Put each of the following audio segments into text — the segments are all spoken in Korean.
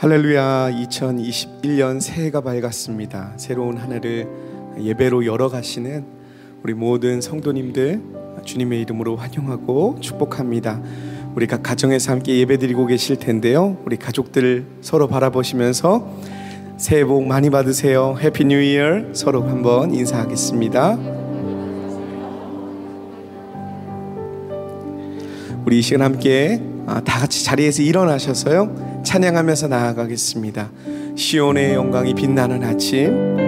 할렐루야, 2021년 새해가 밝았습니다. 새로운 한 해를 예배로 열어가시는 우리 모든 성도님들 주님의 이름으로 환영하고 축복합니다. 우리 각 가정에서 함께 예배드리고 계실 텐데요, 우리 가족들 서로 바라보시면서 새해 복 많이 받으세요, 해피 뉴 이어 서로 한번 인사하겠습니다. 우리 이 시간 함께 다 같이 자리에서 일어나셔서요, 찬양하면서 나아가겠습니다. 시온의 영광이 빛나는 아침,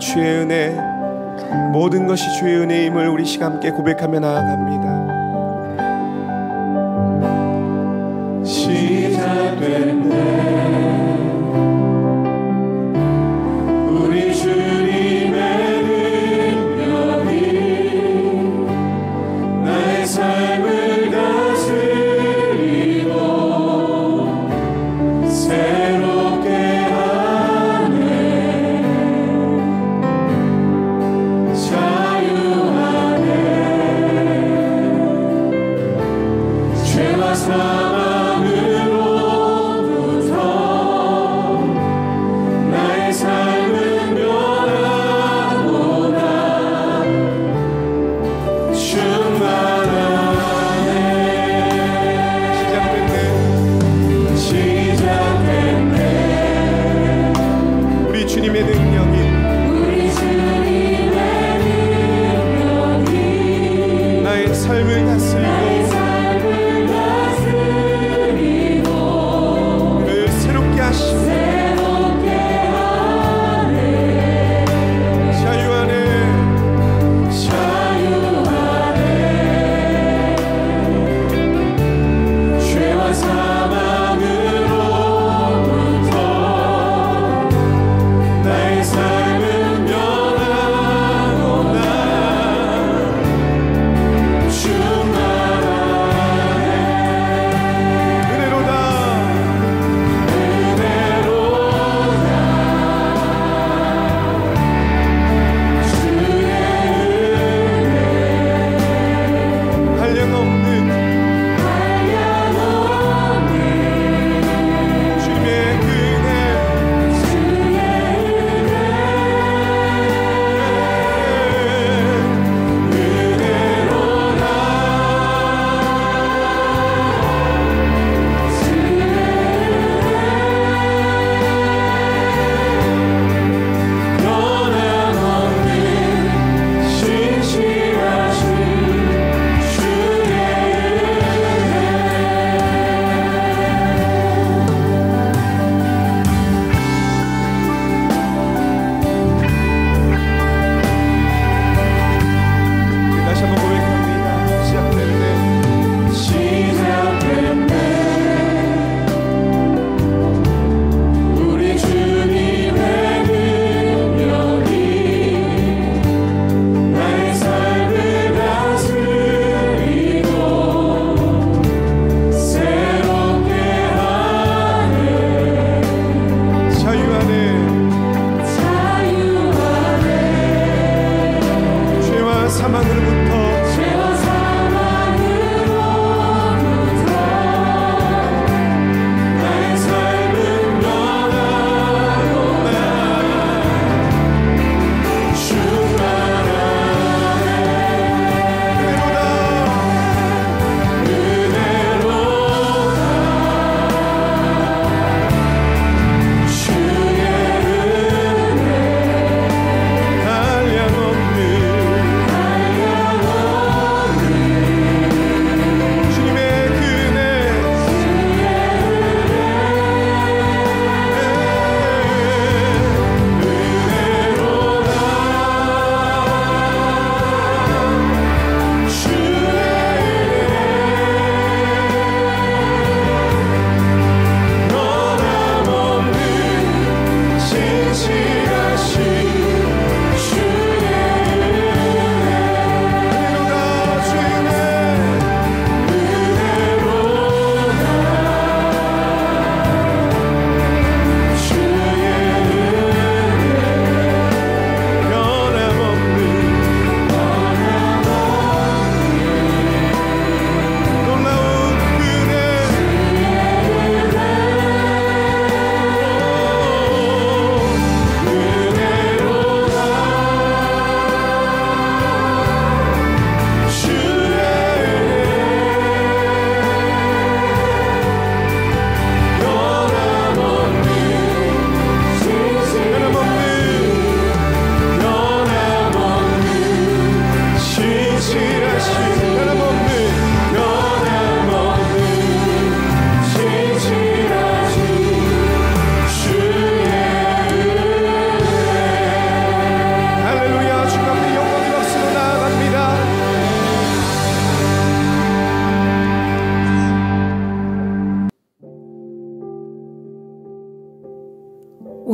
주의 은혜 모든 것이 주의 은혜임을 우리 시간 함께 고백하며 나아갑니다. 시작됐네 우리 주님의 능력이 나의 삶을 다스리고 새롭게 하네 자유하네 죄와 사망으로부터 나의 삶은 변화보다 충만하네 시작됐네 우리 주님의 능력이 나의 삶을 다스리고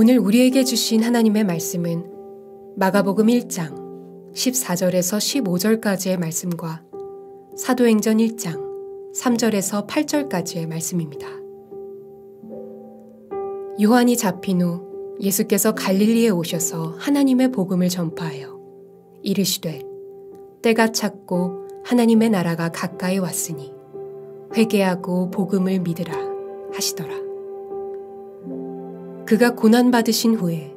오늘 우리에게 주신 하나님의 말씀은 마가복음 1장 14절에서 15절까지의 말씀과 사도행전 1장 3절에서 8절까지의 말씀입니다. 요한이 잡힌 후 예수께서 갈릴리에 오셔서 하나님의 복음을 전파하여 이르시되 때가 찼고 하나님의 나라가 가까이 왔으니 회개하고 복음을 믿으라 하시더라. 그가 고난받으신 후에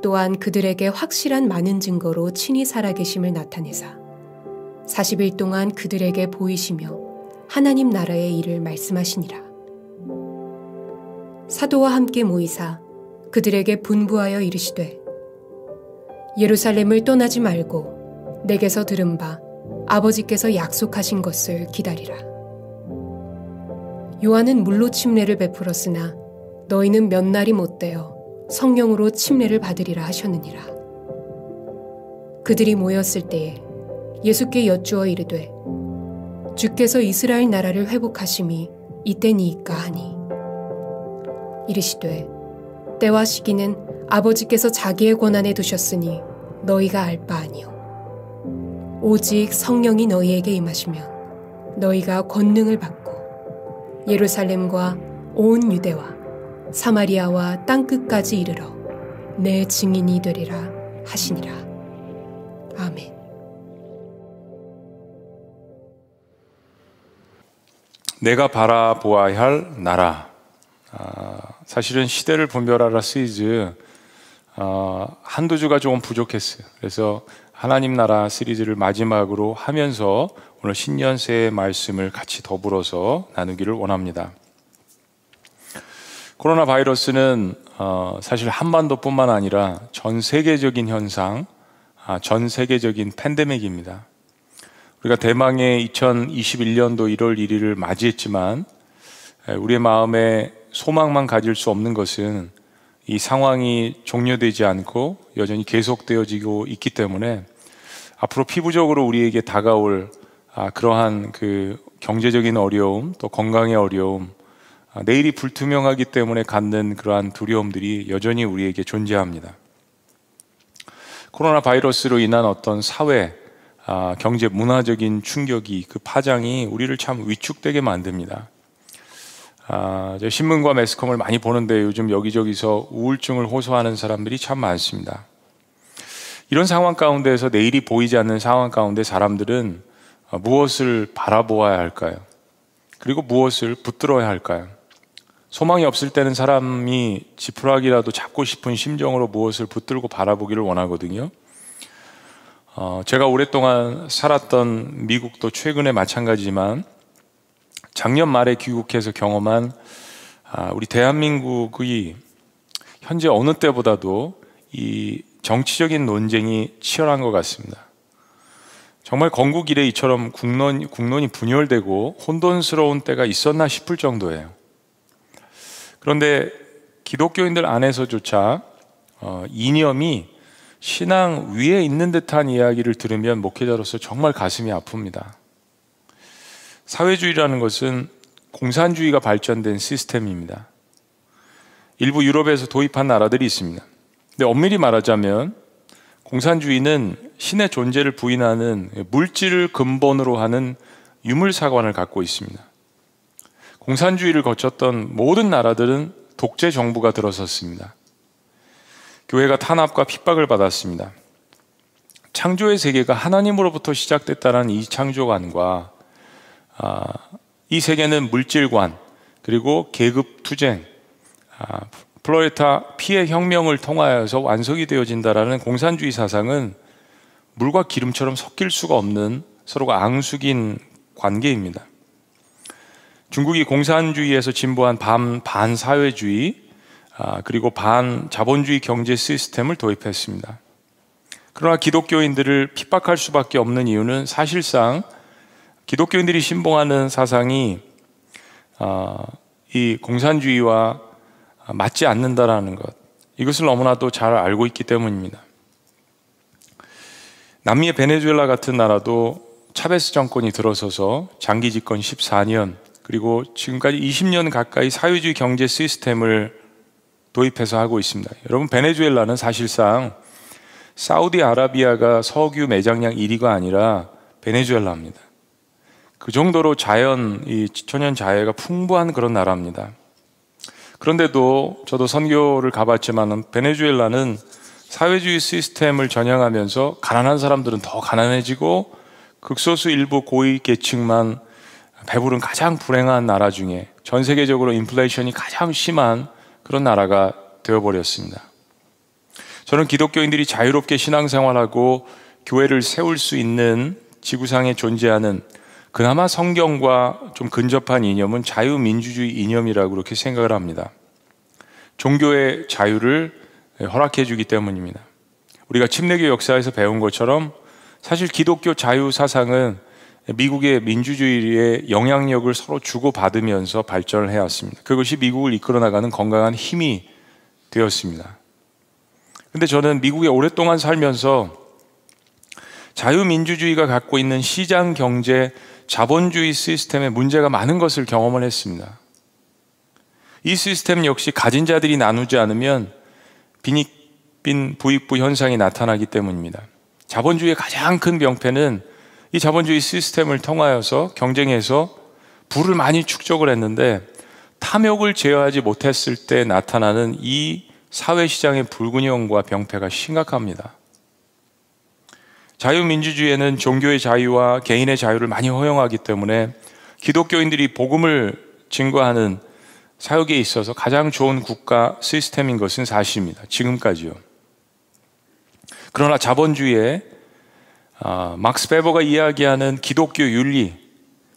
또한 그들에게 확실한 많은 증거로 친히 살아계심을 나타내사 40일 동안 그들에게 보이시며 하나님 나라의 일을 말씀하시니라. 사도와 함께 모이사 그들에게 분부하여 이르시되 예루살렘을 떠나지 말고 내게서 들은 바 아버지께서 약속하신 것을 기다리라. 요한은 물로 침례를 베풀었으나 너희는 몇 날이 못되어 성령으로 침례를 받으리라 하셨느니라. 그들이 모였을 때에 예수께 여쭈어 이르되 주께서 이스라엘 나라를 회복하심이 이때니이까 하니 이르시되 때와 시기는 아버지께서 자기의 권한에 두셨으니 너희가 알 바 아니요 오직 성령이 너희에게 임하시면 너희가 권능을 받고 예루살렘과 온 유대와 사마리아와 땅끝까지 이르러 내 증인이 되리라 하시니라. 아멘. 내가 바라보아야 할 나라. 사실은 시대를 분별하라 시리즈 한두 주가 조금 부족했어요. 그래서 하나님 나라 시리즈를 마지막으로 하면서 오늘 신년새의 말씀을 같이 더불어서 나누기를 원합니다. 코로나 바이러스는 사실 한반도뿐만 아니라 전 세계적인 현상, 전 세계적인 팬데믹입니다. 우리가 대망의 2021년도 1월 1일을 맞이했지만 우리의 마음에 소망만 가질 수 없는 것은 이 상황이 종료되지 않고 여전히 계속되어지고 있기 때문에 앞으로 피부적으로 우리에게 다가올 그러한 그 경제적인 어려움, 또 건강의 어려움, 내일이 불투명하기 때문에 갖는 그러한 두려움들이 여전히 우리에게 존재합니다. 코로나 바이러스로 인한 어떤 사회, 경제, 문화적인 충격이 그 파장이 우리를 참 위축되게 만듭니다. 신문과 매스컴을 많이 보는데 요즘 여기저기서 우울증을 호소하는 사람들이 참 많습니다. 이런 상황 가운데에서 내일이 보이지 않는 상황 가운데 사람들은 무엇을 바라보아야 할까요? 그리고 무엇을 붙들어야 할까요? 소망이 없을 때는 사람이 지푸라기라도 잡고 싶은 심정으로 무엇을 붙들고 바라보기를 원하거든요. 제가 오랫동안 살았던 미국도 최근에 마찬가지지만 작년 말에 귀국해서 경험한 우리 대한민국이 현재 어느 때보다도 이 정치적인 논쟁이 치열한 것 같습니다. 정말 건국 이래 이처럼 국론이 분열되고 혼돈스러운 때가 있었나 싶을 정도예요. 그런데 기독교인들 안에서조차 이념이 신앙 위에 있는 듯한 이야기를 들으면 목회자로서 정말 가슴이 아픕니다. 사회주의라는 것은 공산주의가 발전된 시스템입니다. 일부 유럽에서 도입한 나라들이 있습니다. 근데 엄밀히 말하자면 공산주의는 신의 존재를 부인하는 물질을 근본으로 하는 유물사관을 갖고 있습니다. 공산주의를 거쳤던 모든 나라들은 독재 정부가 들어섰습니다. 교회가 탄압과 핍박을 받았습니다. 창조의 세계가 하나님으로부터 시작됐다는 이 창조관과 이 세계는 물질관 그리고 계급투쟁, 프롤레타 피해 혁명을 통하여서 완성이 되어진다라는 공산주의 사상은 물과 기름처럼 섞일 수가 없는 서로가 앙숙인 관계입니다. 중국이 공산주의에서 진보한 반사회주의 그리고 반자본주의 경제 시스템을 도입했습니다. 그러나 기독교인들을 핍박할 수밖에 없는 이유는 사실상 기독교인들이 신봉하는 사상이 이 공산주의와 맞지 않는다라는 것, 이것을 너무나도 잘 알고 있기 때문입니다. 남미의 베네수엘라 같은 나라도 차베스 정권이 들어서서 장기 집권 14년 그리고 지금까지 20년 가까이 사회주의 경제 시스템을 도입해서 하고 있습니다. 여러분, 베네수엘라는 사실상 사우디아라비아가 석유 매장량 1위가 아니라 베네수엘라입니다. 그 정도로 이 천연 자연가 풍부한 그런 나라입니다. 그런데도 저도 선교를 가봤지만 베네수엘라는 사회주의 시스템을 전향하면서 가난한 사람들은 더 가난해지고 극소수 일부 고위계층만 배부른 가장 불행한 나라 중에 전 세계적으로 인플레이션이 가장 심한 그런 나라가 되어버렸습니다. 저는 기독교인들이 자유롭게 신앙생활하고 교회를 세울 수 있는 지구상에 존재하는 그나마 성경과 좀 근접한 이념은 자유민주주의 이념이라고 그렇게 생각을 합니다. 종교의 자유를 허락해 주기 때문입니다. 우리가 침례교 역사에서 배운 것처럼 사실 기독교 자유 사상은 미국의 민주주의의 영향력을 서로 주고받으면서 발전을 해왔습니다. 그것이 미국을 이끌어나가는 건강한 힘이 되었습니다. 근데 저는 미국에 오랫동안 살면서 자유민주주의가 갖고 있는 시장 경제 자본주의 시스템에 문제가 많은 것을 경험을 했습니다. 이 시스템 역시 가진 자들이 나누지 않으면 빈익빈 부익부 현상이 나타나기 때문입니다. 자본주의의 가장 큰 병폐는 이 자본주의 시스템을 통하여서 경쟁해서 부를 많이 축적을 했는데 탐욕을 제어하지 못했을 때 나타나는 이 사회시장의 불균형과 병폐가 심각합니다. 자유민주주의에는 종교의 자유와 개인의 자유를 많이 허용하기 때문에 기독교인들이 복음을 증거하는 사역에 있어서 가장 좋은 국가 시스템인 것은 사실입니다. 지금까지요. 그러나 자본주의에 막스 베버가 이야기하는 기독교 윤리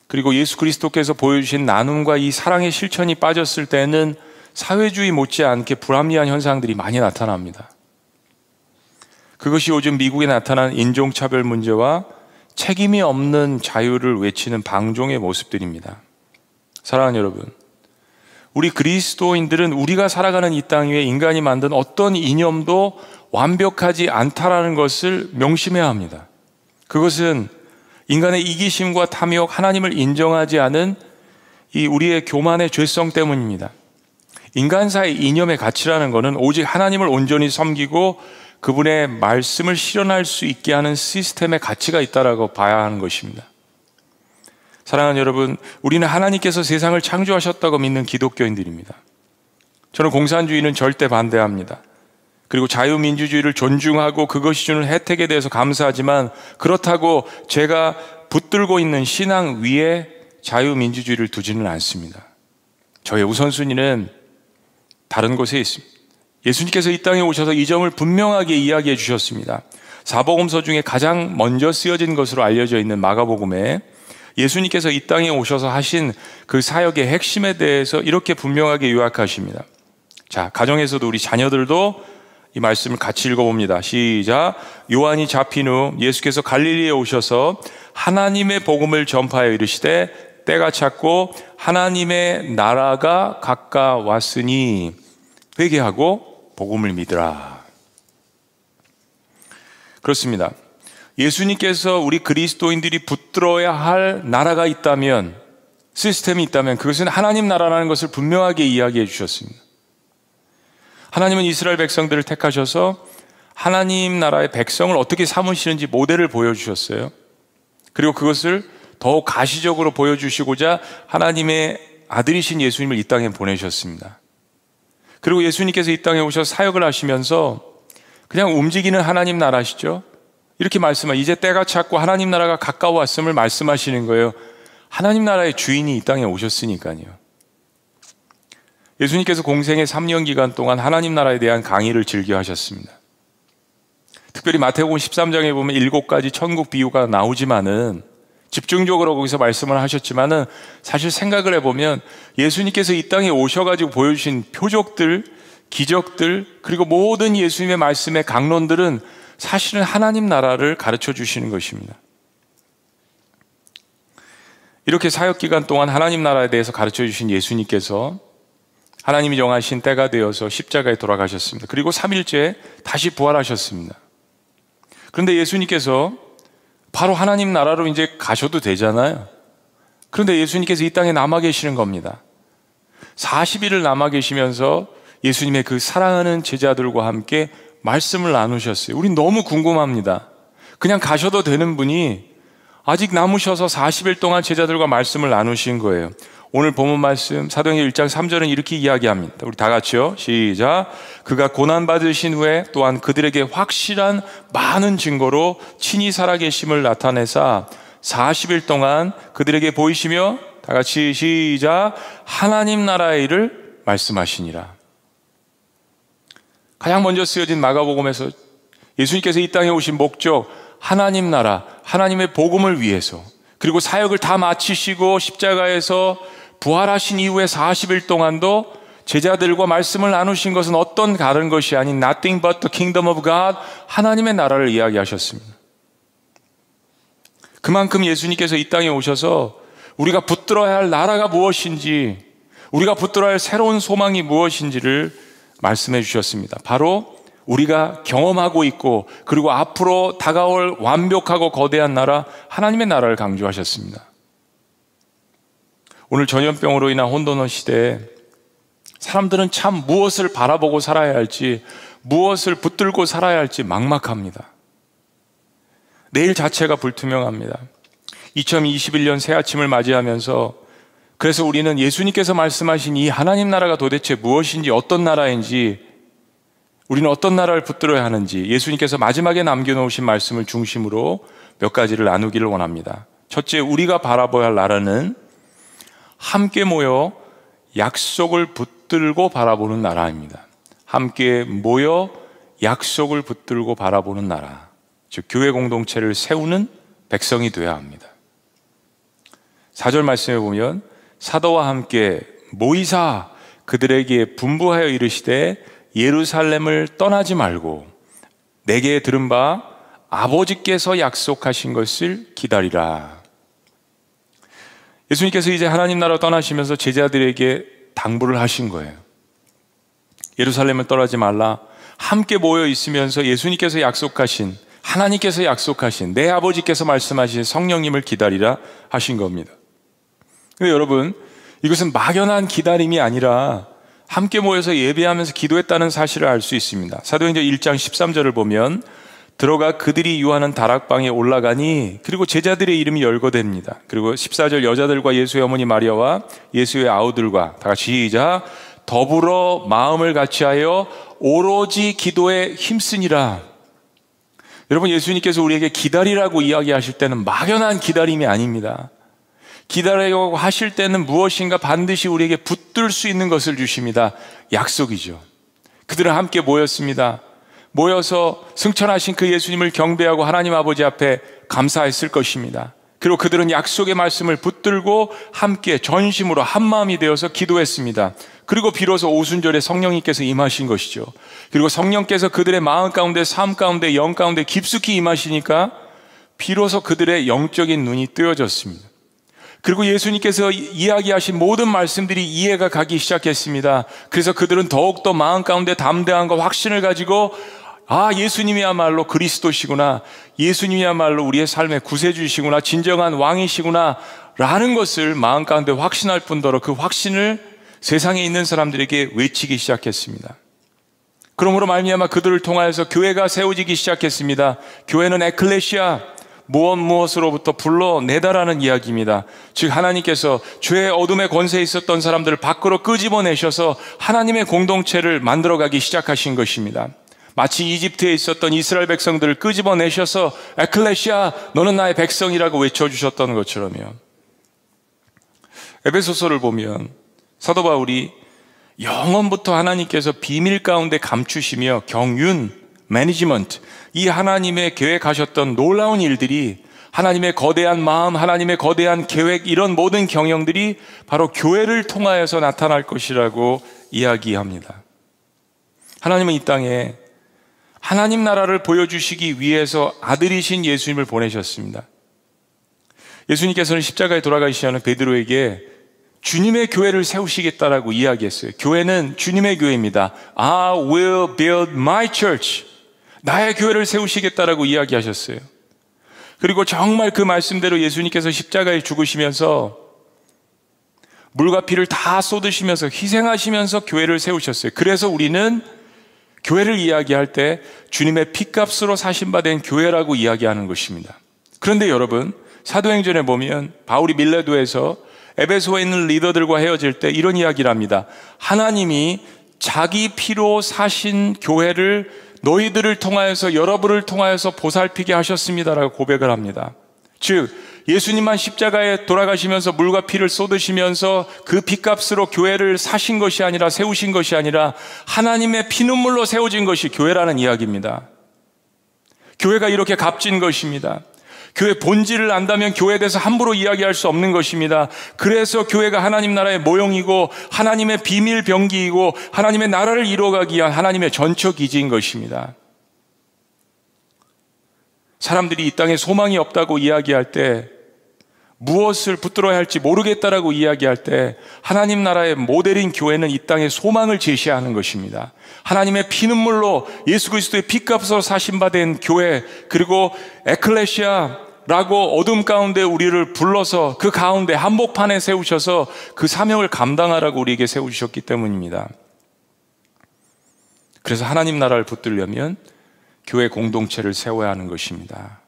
그리고 예수 그리스도께서 보여주신 나눔과 이 사랑의 실천이 빠졌을 때는 사회주의 못지않게 불합리한 현상들이 많이 나타납니다. 그것이 요즘 미국에 나타난 인종차별 문제와 책임이 없는 자유를 외치는 방종의 모습들입니다. 사랑하는 여러분, 우리 그리스도인들은 우리가 살아가는 이 땅 위에 인간이 만든 어떤 이념도 완벽하지 않다라는 것을 명심해야 합니다. 그것은 인간의 이기심과 탐욕, 하나님을 인정하지 않은 이 우리의 교만의 죄성 때문입니다. 인간사의 이념의 가치라는 것은 오직 하나님을 온전히 섬기고 그분의 말씀을 실현할 수 있게 하는 시스템의 가치가 있다라고 봐야 하는 것입니다. 사랑하는 여러분, 우리는 하나님께서 세상을 창조하셨다고 믿는 기독교인들입니다. 저는 공산주의는 절대 반대합니다. 그리고 자유민주주의를 존중하고 그것이 주는 혜택에 대해서 감사하지만 그렇다고 제가 붙들고 있는 신앙 위에 자유민주주의를 두지는 않습니다. 저의 우선순위는 다른 곳에 있습니다. 예수님께서 이 땅에 오셔서 이 점을 분명하게 이야기해 주셨습니다. 사복음서 중에 가장 먼저 쓰여진 것으로 알려져 있는 마가복음에 예수님께서 이 땅에 오셔서 하신 그 사역의 핵심에 대해서 이렇게 분명하게 요약하십니다. 자, 가정에서도 우리 자녀들도 이 말씀을 같이 읽어봅니다. 시작. 요한이 잡힌 후 예수께서 갈릴리에 오셔서 하나님의 복음을 전파하여 이르시되 때가 찼고 하나님의 나라가 가까웠으니 회개하고 복음을 믿으라. 그렇습니다. 예수님께서 우리 그리스도인들이 붙들어야 할 나라가 있다면, 시스템이 있다면 그것은 하나님 나라라는 것을 분명하게 이야기해 주셨습니다. 하나님은 이스라엘 백성들을 택하셔서 하나님 나라의 백성을 어떻게 삼으시는지 모델을 보여주셨어요. 그리고 그것을 더욱 가시적으로 보여주시고자 하나님의 아들이신 예수님을 이 땅에 보내셨습니다. 그리고 예수님께서 이 땅에 오셔서 사역을 하시면서 그냥 움직이는 하나님 나라시죠. 이렇게 말씀하시고 이제 때가 찼고 하나님 나라가 가까워왔음을 말씀하시는 거예요. 하나님 나라의 주인이 이 땅에 오셨으니까요. 예수님께서 공생의 3년 기간 동안 하나님 나라에 대한 강의를 즐겨 하셨습니다. 특별히 마태복음 13장에 보면 7가지 천국 비유가 나오지만은 집중적으로 거기서 말씀을 하셨지만은 사실 생각을 해보면 예수님께서 이 땅에 오셔가지고 보여주신 표적들, 기적들, 그리고 모든 예수님의 말씀의 강론들은 사실은 하나님 나라를 가르쳐 주시는 것입니다. 이렇게 사역 기간 동안 하나님 나라에 대해서 가르쳐 주신 예수님께서 하나님이 정하신 때가 되어서 십자가에 돌아가셨습니다. 그리고 3일째 다시 부활하셨습니다. 그런데 예수님께서 바로 하나님 나라로 이제 가셔도 되잖아요. 그런데 예수님께서 이 땅에 남아 계시는 겁니다. 40일을 남아 계시면서 예수님의 그 사랑하는 제자들과 함께 말씀을 나누셨어요. 우린 너무 궁금합니다. 그냥 가셔도 되는 분이 아직 남으셔서 40일 동안 제자들과 말씀을 나누신 거예요. 오늘 본문 말씀 사도행전 1장 3절은 이렇게 이야기합니다. 우리 다 같이요. 시작. 그가 고난받으신 후에 또한 그들에게 확실한 많은 증거로 친히 살아계심을 나타내사 40일 동안 그들에게 보이시며 다 같이 시작. 하나님 나라의 일을 말씀하시니라. 가장 먼저 쓰여진 마가복음에서 예수님께서 이 땅에 오신 목적, 하나님 나라, 하나님의 복음을 위해서, 그리고 사역을 다 마치시고 십자가에서 부활하신 이후에 40일 동안도 제자들과 말씀을 나누신 것은 어떤 다른 것이 아닌 Nothing but the kingdom of God, 하나님의 나라를 이야기하셨습니다. 그만큼 예수님께서 이 땅에 오셔서 우리가 붙들어야 할 나라가 무엇인지, 우리가 붙들어야 할 새로운 소망이 무엇인지를 말씀해 주셨습니다. 바로 우리가 경험하고 있고 그리고 앞으로 다가올 완벽하고 거대한 나라, 하나님의 나라를 강조하셨습니다. 오늘 전염병으로 인한 혼돈의 시대에 사람들은 참 무엇을 바라보고 살아야 할지, 무엇을 붙들고 살아야 할지 막막합니다. 내일 자체가 불투명합니다. 2021년 새 아침을 맞이하면서, 그래서 우리는 예수님께서 말씀하신 이 하나님 나라가 도대체 무엇인지, 어떤 나라인지, 우리는 어떤 나라를 붙들어야 하는지, 예수님께서 마지막에 남겨놓으신 말씀을 중심으로 몇 가지를 나누기를 원합니다. 첫째, 우리가 바라봐야 할 나라는 함께 모여 약속을 붙들고 바라보는 나라입니다. 함께 모여 약속을 붙들고 바라보는 나라, 즉 교회 공동체를 세우는 백성이 되어야 합니다. 4절 말씀에 보면 사도와 함께 모이사 그들에게 분부하여 이르시되 예루살렘을 떠나지 말고 내게 들은 바 아버지께서 약속하신 것을 기다리라. 예수님께서 이제 하나님 나라 떠나시면서 제자들에게 당부를 하신 거예요. 예루살렘을 떠나지 말라. 함께 모여 있으면서 예수님께서 약속하신, 하나님께서 약속하신, 내 아버지께서 말씀하신 성령님을 기다리라 하신 겁니다. 근데 여러분, 이것은 막연한 기다림이 아니라 함께 모여서 예배하면서 기도했다는 사실을 알 수 있습니다. 사도행전 1장 13절을 보면 들어가 그들이 유하는 다락방에 올라가니, 그리고 제자들의 이름이 열거됩니다. 그리고 14절 여자들과 예수의 어머니 마리아와 예수의 아우들과 다 같이 시작. 더불어 마음을 같이하여 오로지 기도에 힘쓰니라. 여러분, 예수님께서 우리에게 기다리라고 이야기하실 때는 막연한 기다림이 아닙니다. 기다리라고 하실 때는 무엇인가 반드시 우리에게 붙들 수 있는 것을 주십니다. 약속이죠. 그들은 함께 모였습니다. 모여서 승천하신 그 예수님을 경배하고 하나님 아버지 앞에 감사했을 것입니다. 그리고 그들은 약속의 말씀을 붙들고 함께 전심으로 한마음이 되어서 기도했습니다. 그리고 비로소 오순절에 성령님께서 임하신 것이죠. 그리고 성령께서 그들의 마음 가운데, 삶 가운데, 영 가운데 깊숙이 임하시니까 비로소 그들의 영적인 눈이 뜨여졌습니다. 그리고 예수님께서 이야기하신 모든 말씀들이 이해가 가기 시작했습니다. 그래서 그들은 더욱더 마음 가운데 담대함과 확신을 가지고, 아, 예수님이야말로 그리스도시구나, 예수님이야말로 우리의 삶의 구세주시구나, 진정한 왕이시구나 라는 것을 마음 가운데 확신할 뿐더러 그 확신을 세상에 있는 사람들에게 외치기 시작했습니다. 그러므로 말미암아 그들을 통하여서 교회가 세워지기 시작했습니다. 교회는 에클레시아, 무엇으로부터 불러내다라는 이야기입니다. 즉 하나님께서 죄의 어둠의 권세에 있었던 사람들을 밖으로 끄집어내셔서 하나님의 공동체를 만들어가기 시작하신 것입니다. 마치 이집트에 있었던 이스라엘 백성들을 끄집어내셔서 에클레시아, 너는 나의 백성이라고 외쳐주셨던 것처럼요. 에베소서를 보면 사도 바울이 영원부터 하나님께서 비밀 가운데 감추시며 경륜, 매니지먼트, 이 하나님의 계획하셨던 놀라운 일들이, 하나님의 거대한 마음, 하나님의 거대한 계획, 이런 모든 경영들이 바로 교회를 통하여서 나타날 것이라고 이야기합니다. 하나님은 이 땅에 하나님 나라를 보여주시기 위해서 아들이신 예수님을 보내셨습니다. 예수님께서는 십자가에 돌아가시지 않은 베드로에게 주님의 교회를 세우시겠다라고 이야기했어요. 교회는 주님의 교회입니다. I will build my church. 나의 교회를 세우시겠다라고 이야기하셨어요. 그리고 정말 그 말씀대로 예수님께서 십자가에 죽으시면서 물과 피를 다 쏟으시면서 희생하시면서 교회를 세우셨어요. 그래서 우리는 교회를 이야기할 때 주님의 피값으로 사신받은 교회라고 이야기하는 것입니다. 그런데 여러분, 사도행전에 보면 바울이 밀레도에서 에베소에 있는 리더들과 헤어질 때 이런 이야기를 합니다. 하나님이 자기 피로 사신 교회를 너희들을 통하여서 여러분을 통하여서 보살피게 하셨습니다라고 고백을 합니다. 즉 예수님만 십자가에 돌아가시면서 물과 피를 쏟으시면서 그 피값으로 교회를 사신 것이 아니라 세우신 것이 아니라 하나님의 피눈물로 세워진 것이 교회라는 이야기입니다. 교회가 이렇게 값진 것입니다. 교회 본질을 안다면 교회에 대해서 함부로 이야기할 수 없는 것입니다. 그래서 교회가 하나님 나라의 모형이고 하나님의 비밀 병기이고 하나님의 나라를 이루어가기 위한 하나님의 전초기지인 것입니다. 사람들이 이 땅에 소망이 없다고 이야기할 때, 무엇을 붙들어야 할지 모르겠다라고 이야기할 때 하나님 나라의 모델인 교회는 이 땅에 소망을 제시하는 것입니다. 하나님의 피눈물로 예수 그리스도의 피값으로 사신받은 교회, 그리고 에클레시아라고 어둠 가운데 우리를 불러서 그 가운데 한복판에 세우셔서 그 사명을 감당하라고 우리에게 세우셨기 때문입니다. 그래서 하나님 나라를 붙들려면 교회 공동체를 세워야 하는 것입니다.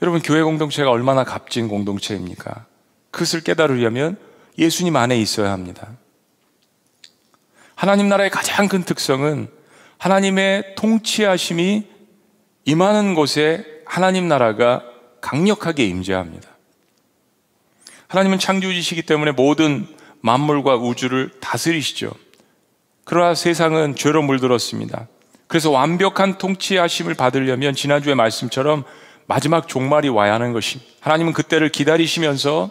여러분, 교회 공동체가 얼마나 값진 공동체입니까? 그것을 깨달으려면 예수님 안에 있어야 합니다. 하나님 나라의 가장 큰 특성은 하나님의 통치하심이 임하는 곳에 하나님 나라가 강력하게 임재합니다. 하나님은 창조주시기 때문에 모든 만물과 우주를 다스리시죠. 그러나 세상은 죄로 물들었습니다. 그래서 완벽한 통치하심을 받으려면 지난주의 말씀처럼 마지막 종말이 와야 하는 것입니다. 하나님은 그때를 기다리시면서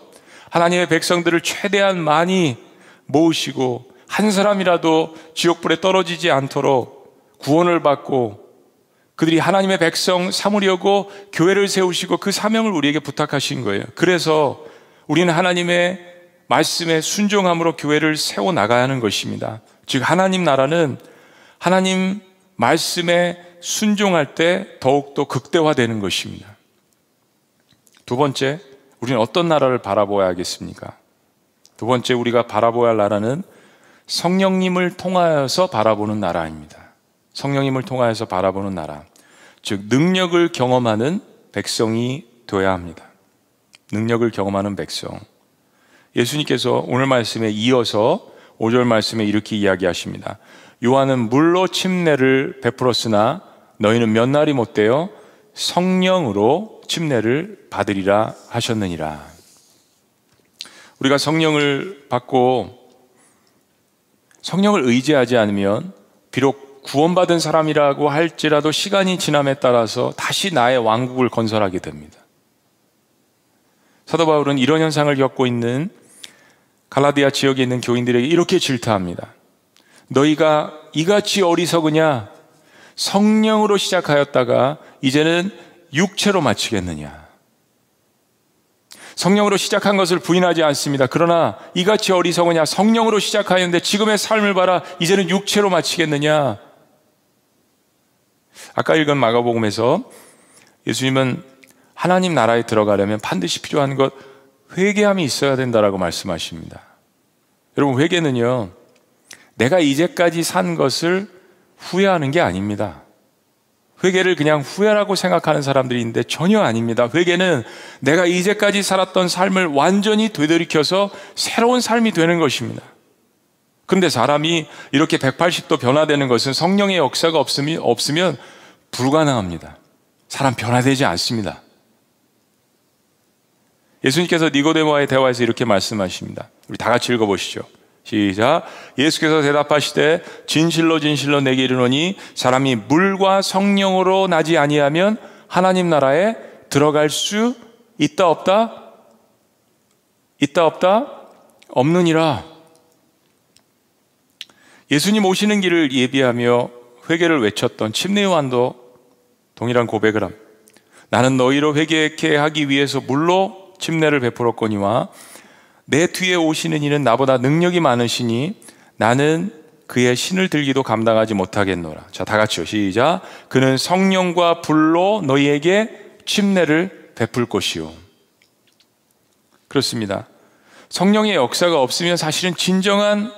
하나님의 백성들을 최대한 많이 모으시고 한 사람이라도 지옥불에 떨어지지 않도록 구원을 받고 그들이 하나님의 백성 삼으려고 교회를 세우시고 그 사명을 우리에게 부탁하신 거예요. 그래서 우리는 하나님의 말씀에 순종함으로 교회를 세워나가야 하는 것입니다. 즉 하나님 나라는 하나님 말씀에 순종할 때 더욱더 극대화되는 것입니다. 두 번째, 우리는 어떤 나라를 바라보아야 하겠습니까? 두 번째, 우리가 바라보아야 할 나라는 성령님을 통하여서 바라보는 나라입니다. 성령님을 통하여서 바라보는 나라, 즉 능력을 경험하는 백성이 되어야 합니다. 능력을 경험하는 백성. 예수님께서 오늘 말씀에 이어서 5절 말씀에 이렇게 이야기하십니다. 요한은 물로 침례를 베풀었으나 너희는 몇 날이 못되어 성령으로 침례를 받으리라 하셨느니라. 우리가 성령을 받고 성령을 의지하지 않으면 비록 구원받은 사람이라고 할지라도 시간이 지남에 따라서 다시 나의 왕국을 건설하게 됩니다. 사도 바울은 이런 현상을 겪고 있는 갈라디아 지역에 있는 교인들에게 이렇게 질타합니다. 너희가 이같이 어리석으냐? 성령으로 시작하였다가 이제는 육체로 마치겠느냐? 성령으로 시작한 것을 부인하지 않습니다. 그러나 이같이 어리석으냐? 성령으로 시작하였는데 지금의 삶을 봐라, 이제는 육체로 마치겠느냐? 아까 읽은 마가복음에서 예수님은 하나님 나라에 들어가려면 반드시 필요한 것, 회개함이 있어야 된다라고 말씀하십니다. 여러분, 회개는요, 내가 이제까지 산 것을 후회하는 게 아닙니다. 회개를 그냥 후회라고 생각하는 사람들이 있는데 전혀 아닙니다. 회개는 내가 이제까지 살았던 삶을 완전히 되돌이켜서 새로운 삶이 되는 것입니다. 그런데 사람이 이렇게 180도 변화되는 것은 성령의 역사가 없으면 불가능합니다. 사람 변화되지 않습니다. 예수님께서 니고데모와의 대화에서 이렇게 말씀하십니다. 우리 다 같이 읽어보시죠. 시작. 예수께서 대답하시되 진실로 진실로 내게 이르노니 사람이 물과 성령으로 나지 아니하면 하나님 나라에 들어갈 수 있다 없다? 있다 없다? 없느니라. 예수님 오시는 길을 예비하며 회개를 외쳤던 침례 요한도 동일한 고백을 합니다. 나는 너희로 회개케 하기 위해서 물로 침례를 베풀었거니와 내 뒤에 오시는 이는 나보다 능력이 많으시니 나는 그의 신을 들기도 감당하지 못하겠노라. 자, 다 같이요. 시작. 그는 성령과 불로 너희에게 침례를 베풀 것이요. 그렇습니다. 성령의 역사가 없으면 사실은 진정한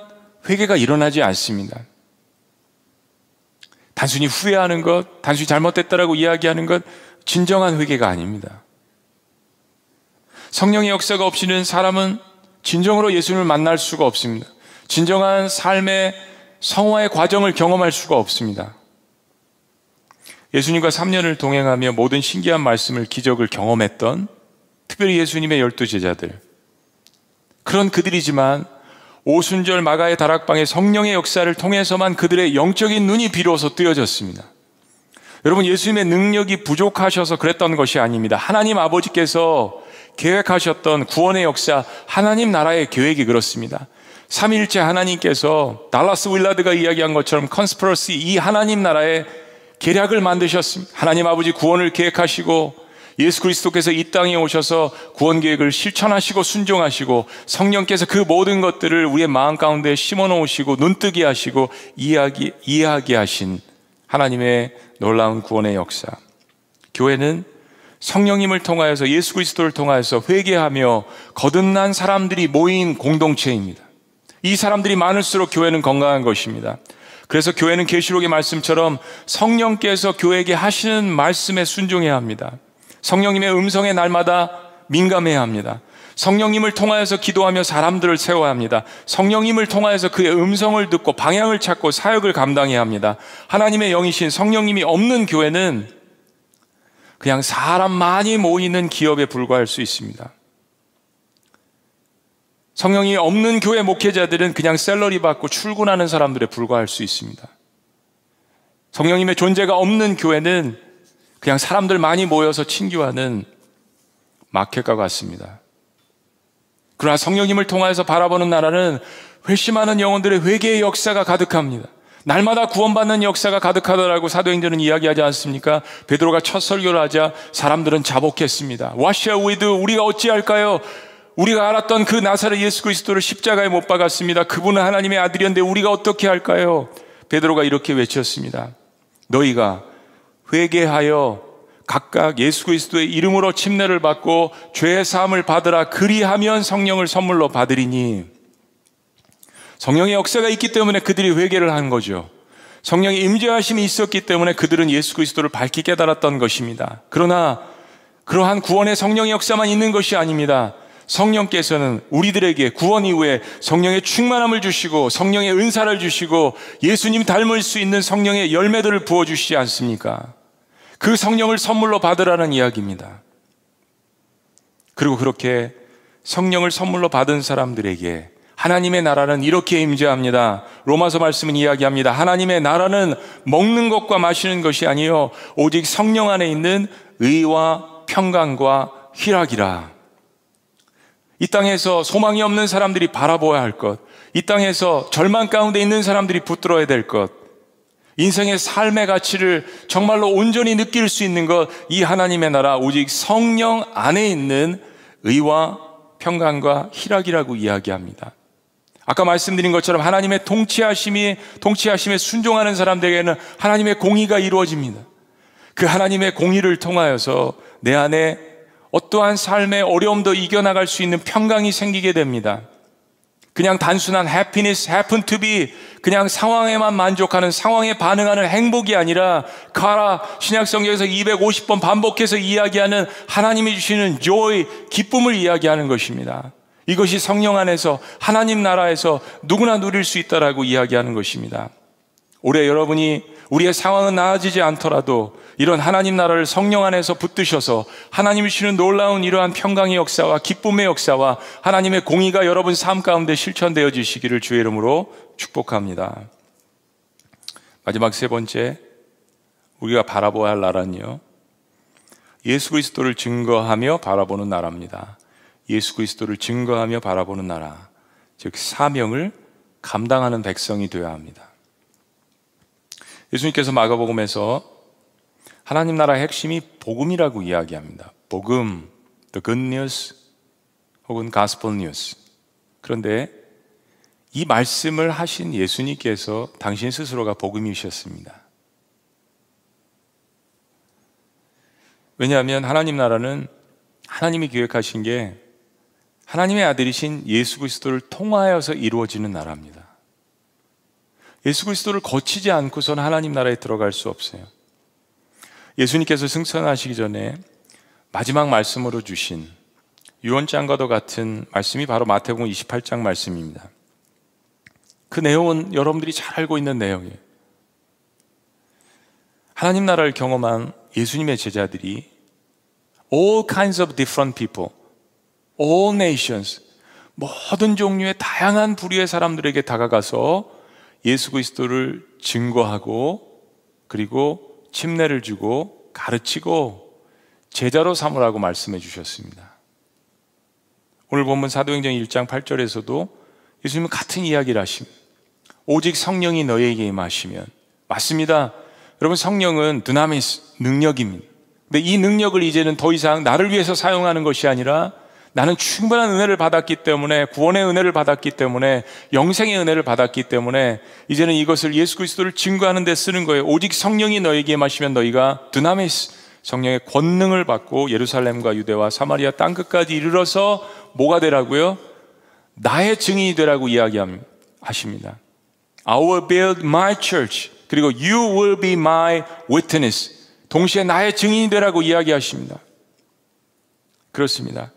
회개가 일어나지 않습니다. 단순히 후회하는 것, 단순히 잘못됐다라고 이야기하는 것, 진정한 회개가 아닙니다. 성령의 역사가 없이는 사람은 진정으로 예수님을 만날 수가 없습니다. 진정한 삶의 성화의 과정을 경험할 수가 없습니다. 예수님과 3년을 동행하며 모든 신기한 말씀을, 기적을 경험했던 특별히 예수님의 12 제자들, 그런 그들이지만 오순절 마가의 다락방의 성령의 역사를 통해서만 그들의 영적인 눈이 비로소 뜨여졌습니다. 여러분, 예수님의 능력이 부족하셔서 그랬던 것이 아닙니다. 하나님 아버지께서 계획하셨던 구원의 역사, 하나님 나라의 계획이 그렇습니다. 삼위일체 하나님께서 달라스 윌라드가 이야기한 것처럼 컨스퍼러시, 이 하나님 나라의 계략을 만드셨습니다. 하나님 아버지 구원을 계획하시고 예수 그리스도께서 이 땅에 오셔서 구원 계획을 실천하시고 순종하시고 성령께서 그 모든 것들을 우리의 마음 가운데 심어놓으시고 눈뜨게 하시고 이해하게 하신 하나님의 놀라운 구원의 역사. 교회는 성령님을 통하여서, 예수 그리스도를 통하여서 회개하며 거듭난 사람들이 모인 공동체입니다. 이 사람들이 많을수록 교회는 건강한 것입니다. 그래서 교회는 계시록의 말씀처럼 성령께서 교회에게 하시는 말씀에 순종해야 합니다. 성령님의 음성의 날마다 민감해야 합니다. 성령님을 통하여서 기도하며 사람들을 세워야 합니다. 성령님을 통하여서 그의 음성을 듣고 방향을 찾고 사역을 감당해야 합니다. 하나님의 영이신 성령님이 없는 교회는 그냥 사람 많이 모이는 기업에 불과할 수 있습니다. 성령이 없는 교회 목회자들은 그냥 샐러리 받고 출근하는 사람들에 불과할 수 있습니다. 성령님의 존재가 없는 교회는 그냥 사람들 많이 모여서 친교하는 마켓과 같습니다. 그러나 성령님을 통하여서 바라보는 나라는 회심하는 영혼들의 회개의 역사가 가득합니다. 날마다 구원받는 역사가 가득하다라고 사도행전은 이야기하지 않습니까? 베드로가 첫 설교를 하자 사람들은 자복했습니다. What shall we do? 우리가 어찌할까요? 우리가 알았던 그 나사렛 예수 그리스도를 십자가에 못 박았습니다. 그분은 하나님의 아들이었는데 우리가 어떻게 할까요? 베드로가 이렇게 외쳤습니다. 너희가 회개하여 각각 예수 그리스도의 이름으로 침례를 받고 죄 사함을 받으라. 그리하면 성령을 선물로 받으리니, 성령의 역사가 있기 때문에 그들이 회개를 한 거죠. 성령의 임재하심이 있었기 때문에 그들은 예수 그리스도를 밝히 깨달았던 것입니다. 그러나 그러한 구원의 성령의 역사만 있는 것이 아닙니다. 성령께서는 우리들에게 구원 이후에 성령의 충만함을 주시고 성령의 은사를 주시고 예수님 닮을 수 있는 성령의 열매들을 부어주시지 않습니까? 그 성령을 선물로 받으라는 이야기입니다. 그리고 그렇게 성령을 선물로 받은 사람들에게 하나님의 나라는 이렇게 임재합니다. 로마서 말씀은 이야기합니다. 하나님의 나라는 먹는 것과 마시는 것이 아니요 오직 성령 안에 있는 의와 평강과 희락이라. 이 땅에서 소망이 없는 사람들이 바라보아야 할 것, 이 땅에서 절망 가운데 있는 사람들이 붙들어야 될 것, 인생의 삶의 가치를 정말로 온전히 느낄 수 있는 것, 이 하나님의 나라 오직 성령 안에 있는 의와 평강과 희락이라고 이야기합니다. 아까 말씀드린 것처럼 하나님의 통치하심에 순종하는 사람들에게는 하나님의 공의가 이루어집니다. 그 하나님의 공의를 통하여서 내 안에 어떠한 삶의 어려움도 이겨나갈 수 있는 평강이 생기게 됩니다. 그냥 단순한 happiness, happen to be, 그냥 상황에만 만족하는, 상황에 반응하는 행복이 아니라 카라 신약성경에서 250번 반복해서 이야기하는 하나님이 주시는 joy, 기쁨을 이야기하는 것입니다. 이것이 성령 안에서, 하나님 나라에서 누구나 누릴 수 있다라고 이야기하는 것입니다. 올해 여러분이 우리의 상황은 나아지지 않더라도 이런 하나님 나라를 성령 안에서 붙드셔서 하나님이 주시는 놀라운 이러한 평강의 역사와 기쁨의 역사와 하나님의 공의가 여러분 삶 가운데 실천되어 지시기를 주의 이름으로 축복합니다. 마지막 세 번째, 우리가 바라보아야 할 나라는요, 예수 그리스도를 증거하며 바라보는 나라입니다. 예수 그리스도를 증거하며 바라보는 나라, 즉 사명을 감당하는 백성이 되어야 합니다. 예수님께서 마가복음에서 하나님 나라의 핵심이 복음이라고 이야기합니다. 복음, the good news 혹은 gospel news. 그런데 이 말씀을 하신 예수님께서 당신 스스로가 복음이셨습니다. 왜냐하면 하나님 나라는 하나님이 계획하신 게 하나님의 아들이신 예수 그리스도를 통하여서 이루어지는 나라입니다. 예수 그리스도를 거치지 않고서는 하나님 나라에 들어갈 수 없어요. 예수님께서 승천하시기 전에 마지막 말씀으로 주신 유언장과도 같은 말씀이 바로 마태복음 28장 말씀입니다. 그 내용은 여러분들이 잘 알고 있는 내용이에요. 하나님 나라를 경험한 예수님의 제자들이 all kinds of different people, all nations, 모든 종류의 다양한 부류의 사람들에게 다가가서 예수 그리스도를 증거하고 그리고 침례를 주고 가르치고 제자로 삼으라고 말씀해 주셨습니다. 오늘 본문 사도행전 1장 8절에서도 예수님은 같은 이야기를 하십니다. 오직 성령이 너희에게 임하시면. 맞습니다. 여러분, 성령은 드나미스, 능력입니다. 근데 이 능력을 이제는 더 이상 나를 위해서 사용하는 것이 아니라 나는 충분한 은혜를 받았기 때문에, 구원의 은혜를 받았기 때문에, 영생의 은혜를 받았기 때문에 이제는 이것을 예수 그리스도를 증거하는 데 쓰는 거예요. 오직 성령이 너에게 임하시면 너희가 드나미스, 성령의 권능을 받고 예루살렘과 유대와 사마리아 땅끝까지 이르러서 뭐가 되라고요? 나의 증인이 되라고 이야기하십니다. I will build my church. 그리고 you will be my witness. 동시에 나의 증인이 되라고 이야기하십니다. 그렇습니다.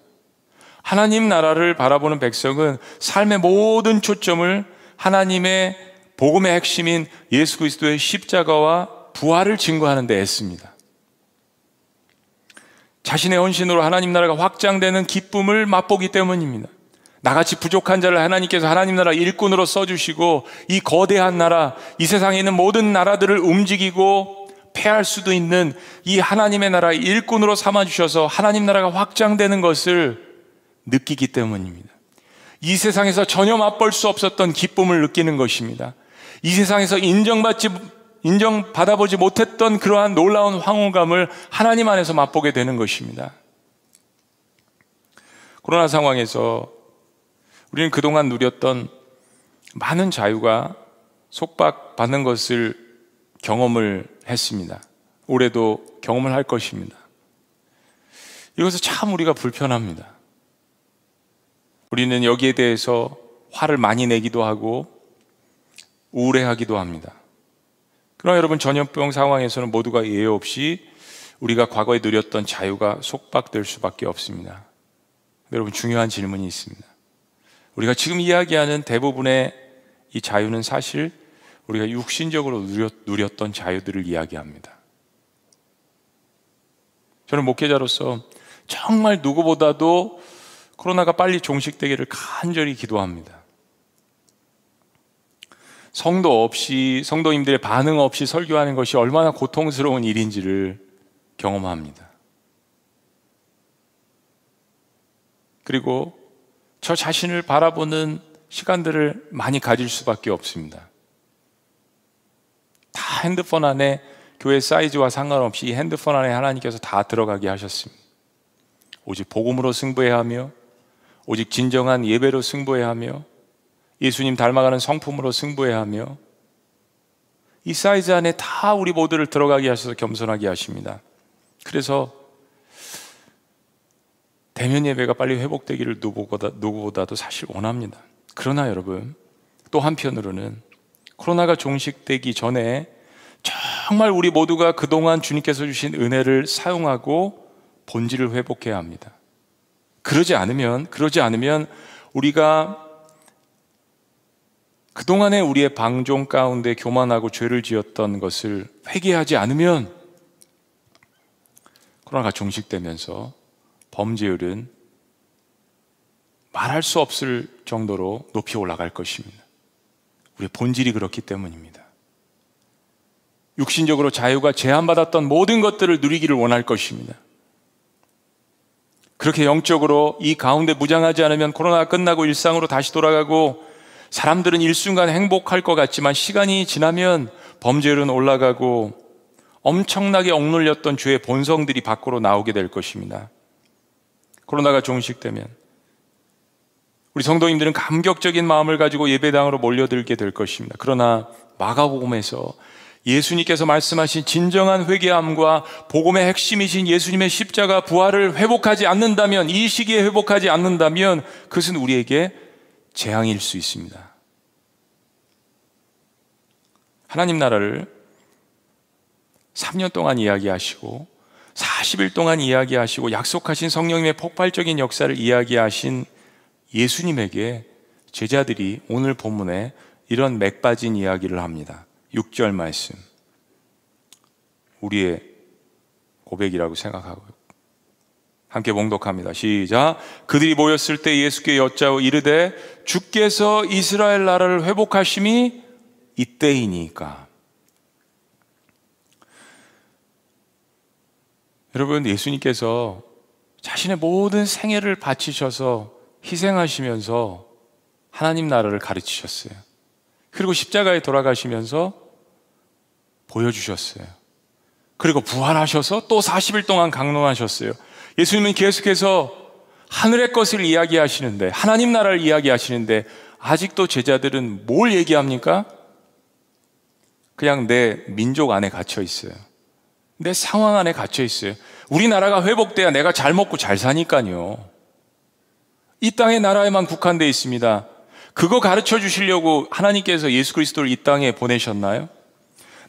하나님 나라를 바라보는 백성은 삶의 모든 초점을 하나님의 복음의 핵심인 예수 그리스도의 십자가와 부활을 증거하는 데 애씁니다. 자신의 헌신으로 하나님 나라가 확장되는 기쁨을 맛보기 때문입니다. 나같이 부족한 자를 하나님께서 하나님 나라 일꾼으로 써주시고 이 거대한 나라, 이 세상에 있는 모든 나라들을 움직이고 패할 수도 있는 이 하나님의 나라의 일꾼으로 삼아주셔서 하나님 나라가 확장되는 것을 느끼기 때문입니다. 이 세상에서 전혀 맛볼 수 없었던 기쁨을 느끼는 것입니다. 이 세상에서 인정받아보지 못했던 그러한 놀라운 황홀감을 하나님 안에서 맛보게 되는 것입니다. 코로나 상황에서 우리는 그동안 누렸던 많은 자유가 속박받는 것을 경험을 했습니다. 올해도 경험을 할 것입니다. 이것은 참 우리가 불편합니다. 우리는 여기에 대해서 화를 많이 내기도 하고 우울해하기도 합니다. 그러나 여러분, 전염병 상황에서는 모두가 예외 없이 우리가 과거에 누렸던 자유가 속박될 수밖에 없습니다. 여러분, 중요한 질문이 있습니다. 우리가 지금 이야기하는 대부분의 이 자유는 사실 우리가 육신적으로 누렸던 자유들을 이야기합니다. 저는 목회자로서 정말 누구보다도 코로나가 빨리 종식되기를 간절히 기도합니다. 성도 없이, 성도님들의 반응 없이 설교하는 것이 얼마나 고통스러운 일인지를 경험합니다. 그리고 저 자신을 바라보는 시간들을 많이 가질 수밖에 없습니다. 다 핸드폰 안에, 교회 사이즈와 상관없이 이 핸드폰 안에 하나님께서 다 들어가게 하셨습니다. 오직 복음으로 승부해야 하며, 오직 진정한 예배로 승부해야 하며, 예수님 닮아가는 성품으로 승부해야 하며, 이 사이즈 안에 다 우리 모두를 들어가게 하셔서 겸손하게 하십니다. 그래서 대면 예배가 빨리 회복되기를 누구보다도 사실 원합니다. 그러나 여러분, 또 한편으로는 코로나가 종식되기 전에 정말 우리 모두가 그동안 주님께서 주신 은혜를 사용하고 본질을 회복해야 합니다. 그러지 않으면 우리가 그동안에 우리의 방종 가운데 교만하고 죄를 지었던 것을 회개하지 않으면 코로나가 종식되면서 범죄율은 말할 수 없을 정도로 높이 올라갈 것입니다. 우리의 본질이 그렇기 때문입니다. 육신적으로 자유가 제한받았던 모든 것들을 누리기를 원할 것입니다. 그렇게 영적으로 이 가운데 무장하지 않으면 코로나가 끝나고 일상으로 다시 돌아가고 사람들은 일순간 행복할 것 같지만 시간이 지나면 범죄율은 올라가고 엄청나게 억눌렸던 죄의 본성들이 밖으로 나오게 될 것입니다. 코로나가 종식되면 우리 성도님들은 감격적인 마음을 가지고 예배당으로 몰려들게 될 것입니다. 그러나 마가복음에서 예수님께서 말씀하신 진정한 회개함과 복음의 핵심이신 예수님의 십자가 부활을 회복하지 않는다면, 이 시기에 회복하지 않는다면 그것은 우리에게 재앙일 수 있습니다. 하나님 나라를 3년 동안 이야기하시고 40일 동안 이야기하시고 약속하신 성령님의 폭발적인 역사를 이야기하신 예수님에게 제자들이 오늘 본문에 이런 맥빠진 이야기를 합니다. 6절 말씀, 우리의 고백이라고 생각하고요. 함께 봉독합니다. 시작. 그들이 모였을 때 예수께 여짜오 이르되 주께서 이스라엘 나라를 회복하심이 이때이니까. 여러분, 예수님께서 자신의 모든 생애를 바치셔서 희생하시면서 하나님 나라를 가르치셨어요. 그리고 십자가에 돌아가시면서 보여주셨어요. 그리고 부활하셔서 또 40일 동안 강론하셨어요. 예수님은 계속해서 하늘의 것을 이야기하시는데, 하나님 나라를 이야기하시는데 아직도 제자들은 뭘 얘기합니까? 그냥 내 민족 안에 갇혀 있어요. 내 상황 안에 갇혀 있어요. 우리나라가 회복돼야 내가 잘 먹고 잘 사니까요. 이 땅의 나라에만 국한되어 있습니다. 그거 가르쳐 주시려고 하나님께서 예수 그리스도를 이 땅에 보내셨나요?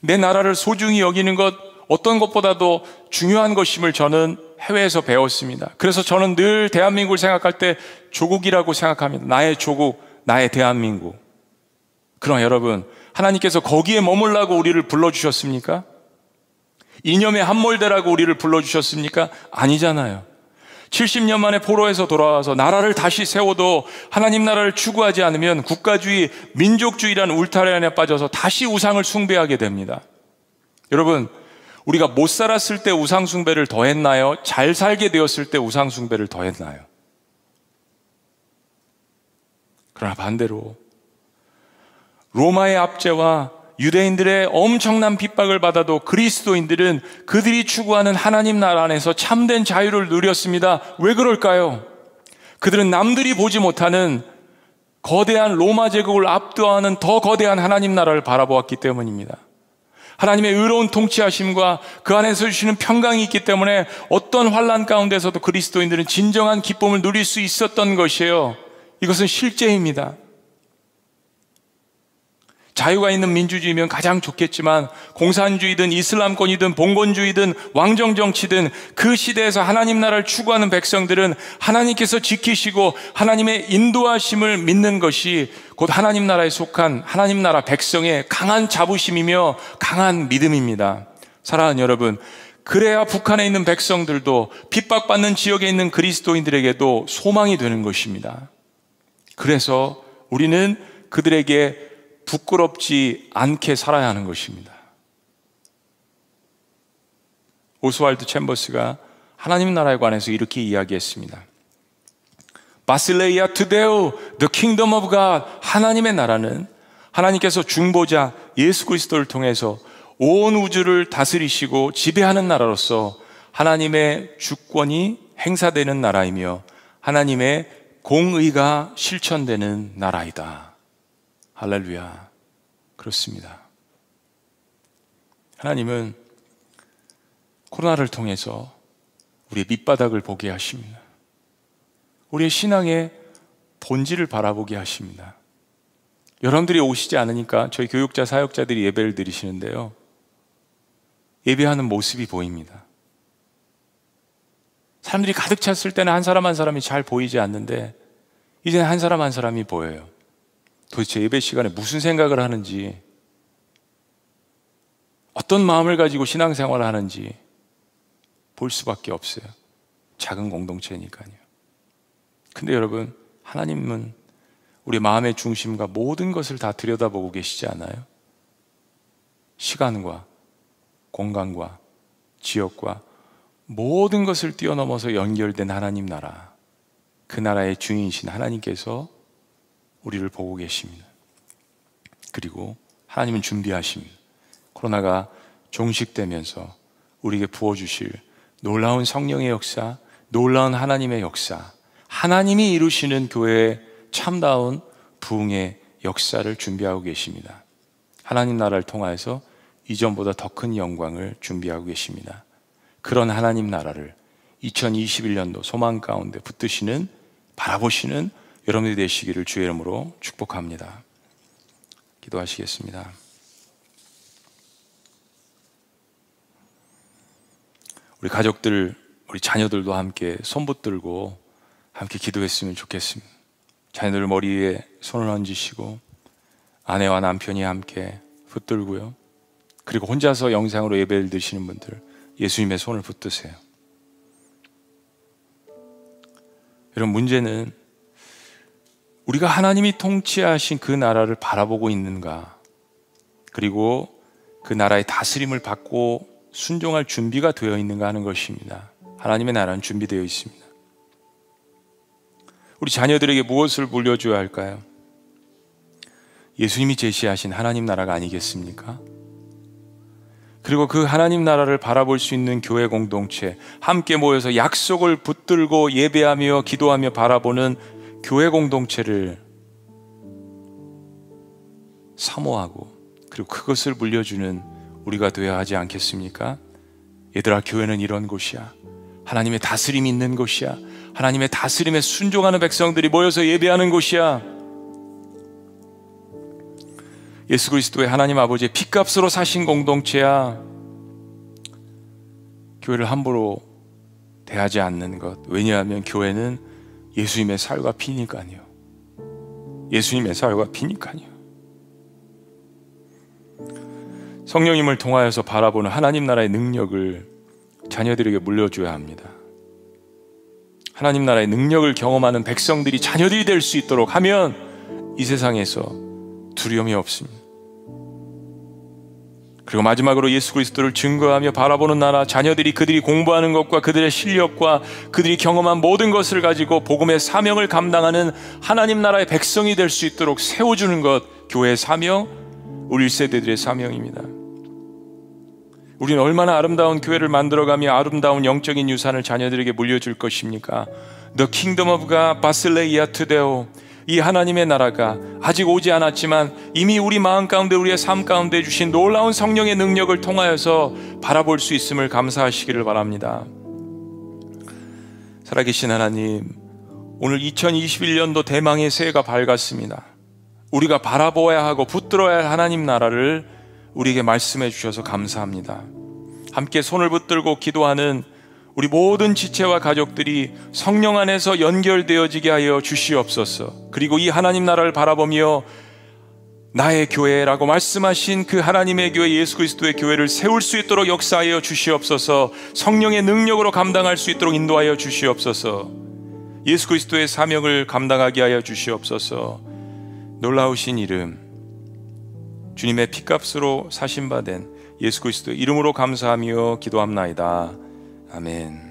내 나라를 소중히 여기는 것, 어떤 것보다도 중요한 것임을 저는 해외에서 배웠습니다. 그래서 저는 늘 대한민국을 생각할 때 조국이라고 생각합니다. 나의 조국, 나의 대한민국. 그럼 여러분, 하나님께서 거기에 머물라고 우리를 불러주셨습니까? 이념에 함몰되라고 우리를 불러주셨습니까? 아니잖아요. 70년 만에 포로에서 돌아와서 나라를 다시 세워도 하나님 나라를 추구하지 않으면 국가주의, 민족주의라는 울타리 안에 빠져서 다시 우상을 숭배하게 됩니다. 여러분, 우리가 못 살았을 때 우상 숭배를 더했나요? 잘 살게 되었을 때 우상 숭배를 더했나요? 그러나 반대로 로마의 압제와 유대인들의 엄청난 핍박을 받아도 그리스도인들은 그들이 추구하는 하나님 나라 안에서 참된 자유를 누렸습니다. 왜 그럴까요? 그들은 남들이 보지 못하는 거대한 로마 제국을 압도하는 더 거대한 하나님 나라를 바라보았기 때문입니다. 하나님의 의로운 통치하심과 그 안에서 주시는 평강이 있기 때문에 어떤 환난 가운데서도 그리스도인들은 진정한 기쁨을 누릴 수 있었던 것이에요. 이것은 실제입니다. 자유가 있는 민주주의면 가장 좋겠지만 공산주의든 이슬람권이든 봉건주의든 왕정정치든 그 시대에서 하나님 나라를 추구하는 백성들은 하나님께서 지키시고 하나님의 인도하심을 믿는 것이 곧 하나님 나라에 속한 하나님 나라 백성의 강한 자부심이며 강한 믿음입니다. 사랑하는 여러분, 그래야 북한에 있는 백성들도 핍박받는 지역에 있는 그리스도인들에게도 소망이 되는 것입니다. 그래서 우리는 그들에게 부끄럽지 않게 살아야 하는 것입니다. 오스왈드 챔버스가 하나님 나라에 관해서 이렇게 이야기했습니다. 바실레이아 투데오, the kingdom of God. 하나님의 나라는 하나님께서 중보자 예수 그리스도를 통해서 온 우주를 다스리시고 지배하는 나라로서 하나님의 주권이 행사되는 나라이며 하나님의 공의가 실천되는 나라이다. 할렐루야. 그렇습니다. 하나님은 코로나를 통해서 우리의 밑바닥을 보게 하십니다. 우리의 신앙의 본질을 바라보게 하십니다. 여러분들이 오시지 않으니까 저희 교육자, 사역자들이 예배를 드리시는데요, 예배하는 모습이 보입니다. 사람들이 가득 찼을 때는 한 사람 한 사람이 잘 보이지 않는데 이제는 한 사람 한 사람이 보여요. 도대체 예배 시간에 무슨 생각을 하는지, 어떤 마음을 가지고 신앙생활을 하는지 볼 수밖에 없어요. 작은 공동체니까요. 근데 여러분, 하나님은 우리 마음의 중심과 모든 것을 다 들여다보고 계시지 않아요? 시간과 공간과 지역과 모든 것을 뛰어넘어서 연결된 하나님 나라, 그 나라의 주인이신 하나님께서 우리를 보고 계십니다. 그리고 하나님은 준비하십니다. 코로나가 종식되면서 우리에게 부어주실 놀라운 성령의 역사, 놀라운 하나님의 역사, 하나님이 이루시는 교회의 참다운 부흥의 역사를 준비하고 계십니다. 하나님 나라를 통해서 이전보다 더 큰 영광을 준비하고 계십니다. 그런 하나님 나라를 2021년도 소망 가운데 붙드시는, 바라보시는 여러분들이 되시기를 주의 이름으로 축복합니다. 기도하시겠습니다. 우리 가족들, 우리 자녀들도 함께 손 붙들고 함께 기도했으면 좋겠습니다. 자녀들 머리에 손을 얹으시고 아내와 남편이 함께 붙들고요. 그리고 혼자서 영상으로 예배를 드시는 분들, 예수님의 손을 붙드세요. 이런 문제는 우리가 하나님이 통치하신 그 나라를 바라보고 있는가, 그리고 그 나라의 다스림을 받고 순종할 준비가 되어 있는가 하는 것입니다. 하나님의 나라는 준비되어 있습니다. 우리 자녀들에게 무엇을 물려줘야 할까요? 예수님이 제시하신 하나님 나라가 아니겠습니까? 그리고 그 하나님 나라를 바라볼 수 있는 교회 공동체, 함께 모여서 약속을 붙들고 예배하며 기도하며 바라보는 교회 공동체를 사모하고, 그리고 그것을 물려주는 우리가 되어야 하지 않겠습니까? 얘들아, 교회는 이런 곳이야. 하나님의 다스림이 있는 곳이야. 하나님의 다스림에 순종하는 백성들이 모여서 예배하는 곳이야. 예수 그리스도의 하나님 아버지의 핏값으로 사신 공동체야. 교회를 함부로 대하지 않는 것. 왜냐하면 교회는 예수님의 살과 피니까요. 예수님의 살과 피니까요. 성령님을 통하여서 바라보는 하나님 나라의 능력을 자녀들에게 물려줘야 합니다. 하나님 나라의 능력을 경험하는 백성들이, 자녀들이 될 수 있도록 하면 이 세상에서 두려움이 없습니다. 그리고 마지막으로 예수 그리스도를 증거하며 바라보는 나라, 자녀들이 그들이 공부하는 것과 그들의 실력과 그들이 경험한 모든 것을 가지고 복음의 사명을 감당하는 하나님 나라의 백성이 될 수 있도록 세워주는 것, 교회의 사명, 우리 1세대들의 사명입니다. 우리는 얼마나 아름다운 교회를 만들어가며 아름다운 영적인 유산을 자녀들에게 물려줄 것입니까? The Kingdom of God, Basileia Tudeo. 이 하나님의 나라가 아직 오지 않았지만 이미 우리 마음 가운데, 우리의 삶 가운데 주신 놀라운 성령의 능력을 통하여서 바라볼 수 있음을 감사하시기를 바랍니다. 살아계신 하나님, 오늘 2021년도 대망의 새해가 밝았습니다. 우리가 바라보아야 하고 붙들어야 할 하나님 나라를 우리에게 말씀해 주셔서 감사합니다. 함께 손을 붙들고 기도하는 우리 모든 지체와 가족들이 성령 안에서 연결되어지게 하여 주시옵소서. 그리고 이 하나님 나라를 바라보며 나의 교회라고 말씀하신 그 하나님의 교회, 예수 그리스도의 교회를 세울 수 있도록 역사하여 주시옵소서. 성령의 능력으로 감당할 수 있도록 인도하여 주시옵소서. 예수 그리스도의 사명을 감당하게 하여 주시옵소서. 놀라우신 이름, 주님의 핏값으로 사신바된 예수 그리스도의 이름으로 감사하며 기도합나이다. 아멘.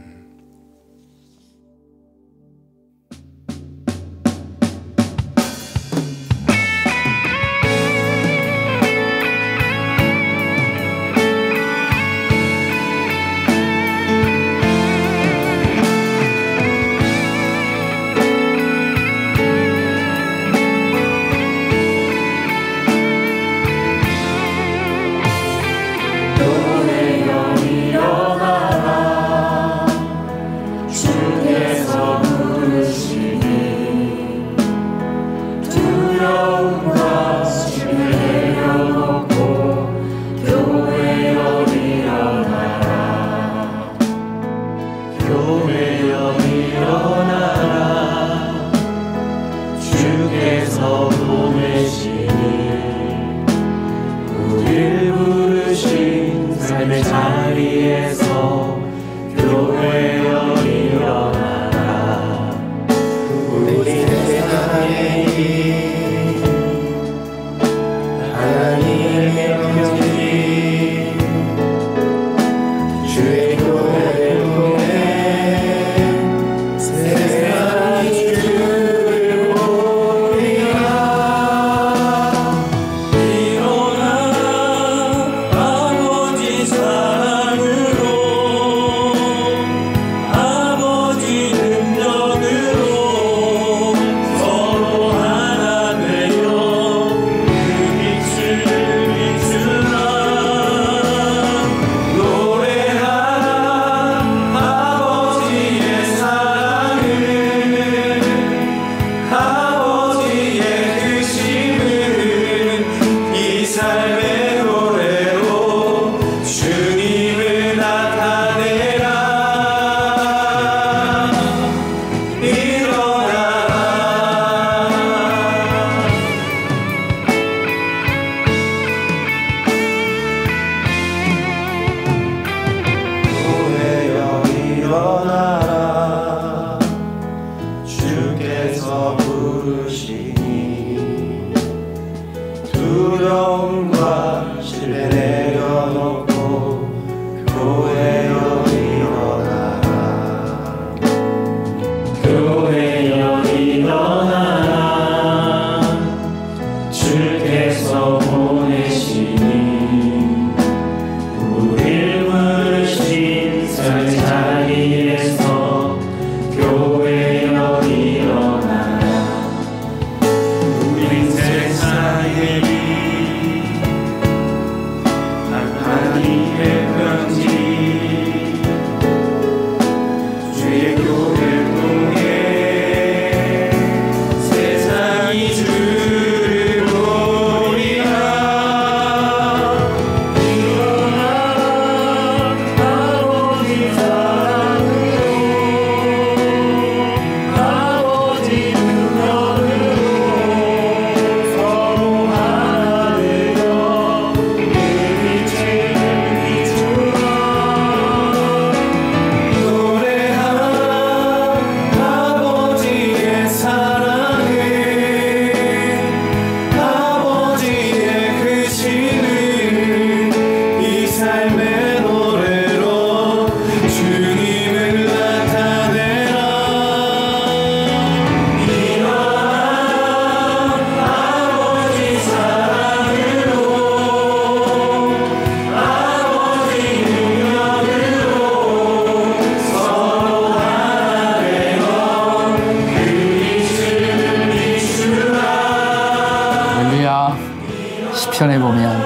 시편에 보면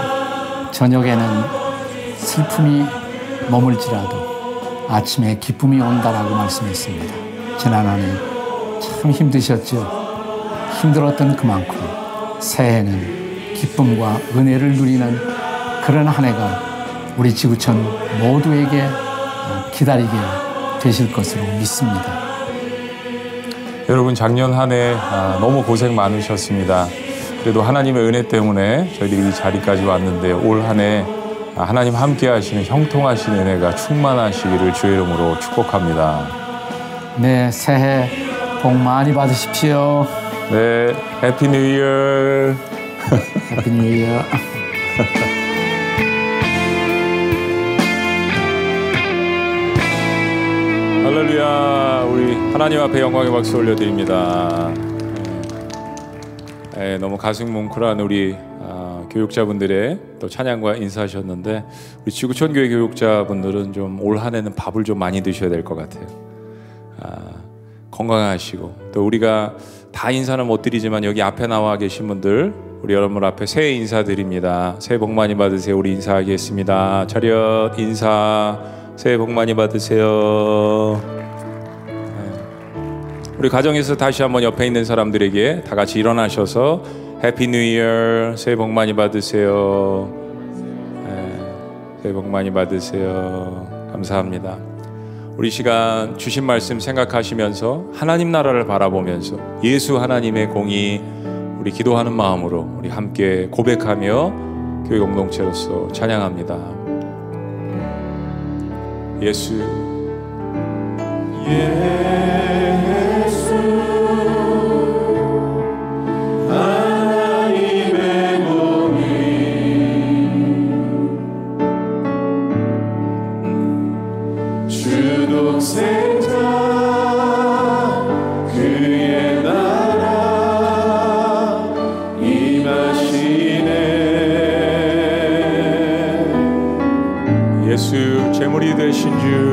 저녁에는 슬픔이 머물지라도 아침에 기쁨이 온다라고 말씀했습니다. 지난 한 해 참 힘드셨죠? 힘들었던 그만큼 새해는 기쁨과 은혜를 누리는 그런 한 해가 우리 지구촌 모두에게 기다리게 되실 것으로 믿습니다. 여러분, 작년 한 해 너무 고생 많으셨습니다. 그래도 하나님의 은혜 때문에 저희들이 이 자리까지 왔는데 올 한 해 하나님 함께 하시는 형통하신 은혜가 충만하시기를 주의 이름으로 축복합니다. 네, 새해 복 많이 받으십시오. 네, 해피 뉴 이어. 해피 뉴 이어. 할렐루야. 우리 하나님 앞에 영광의 박수 올려드립니다. 너무 가슴 뭉클한 우리 교육자분들의 또 찬양과 인사하셨는데, 우리 지구촌 교회 교육자분들은 좀 올 한 해는 밥을 좀 많이 드셔야 될 것 같아요. 건강하시고, 또 우리가 다 인사는 못 드리지만 여기 앞에 나와 계신 분들, 우리 여러분 앞에 새해 인사드립니다. 새해 복 많이 받으세요. 우리 인사하겠습니다. 차렷 인사. 새해 복 많이 받으세요. 우리 가정에서 다시 한번 옆에 있는 사람들에게 다 같이 일어나셔서 해피 뉴 이어, 새해 복 많이 받으세요. 새해 복 많이 받으세요. 감사합니다. 우리 시간 주신 말씀 생각하시면서 하나님 나라를 바라보면서 예수 하나님의 공의 우리 기도하는 마음으로 우리 함께 고백하며 교회 공동체로서 찬양합니다. 예수, 예수 제물이 되신 주.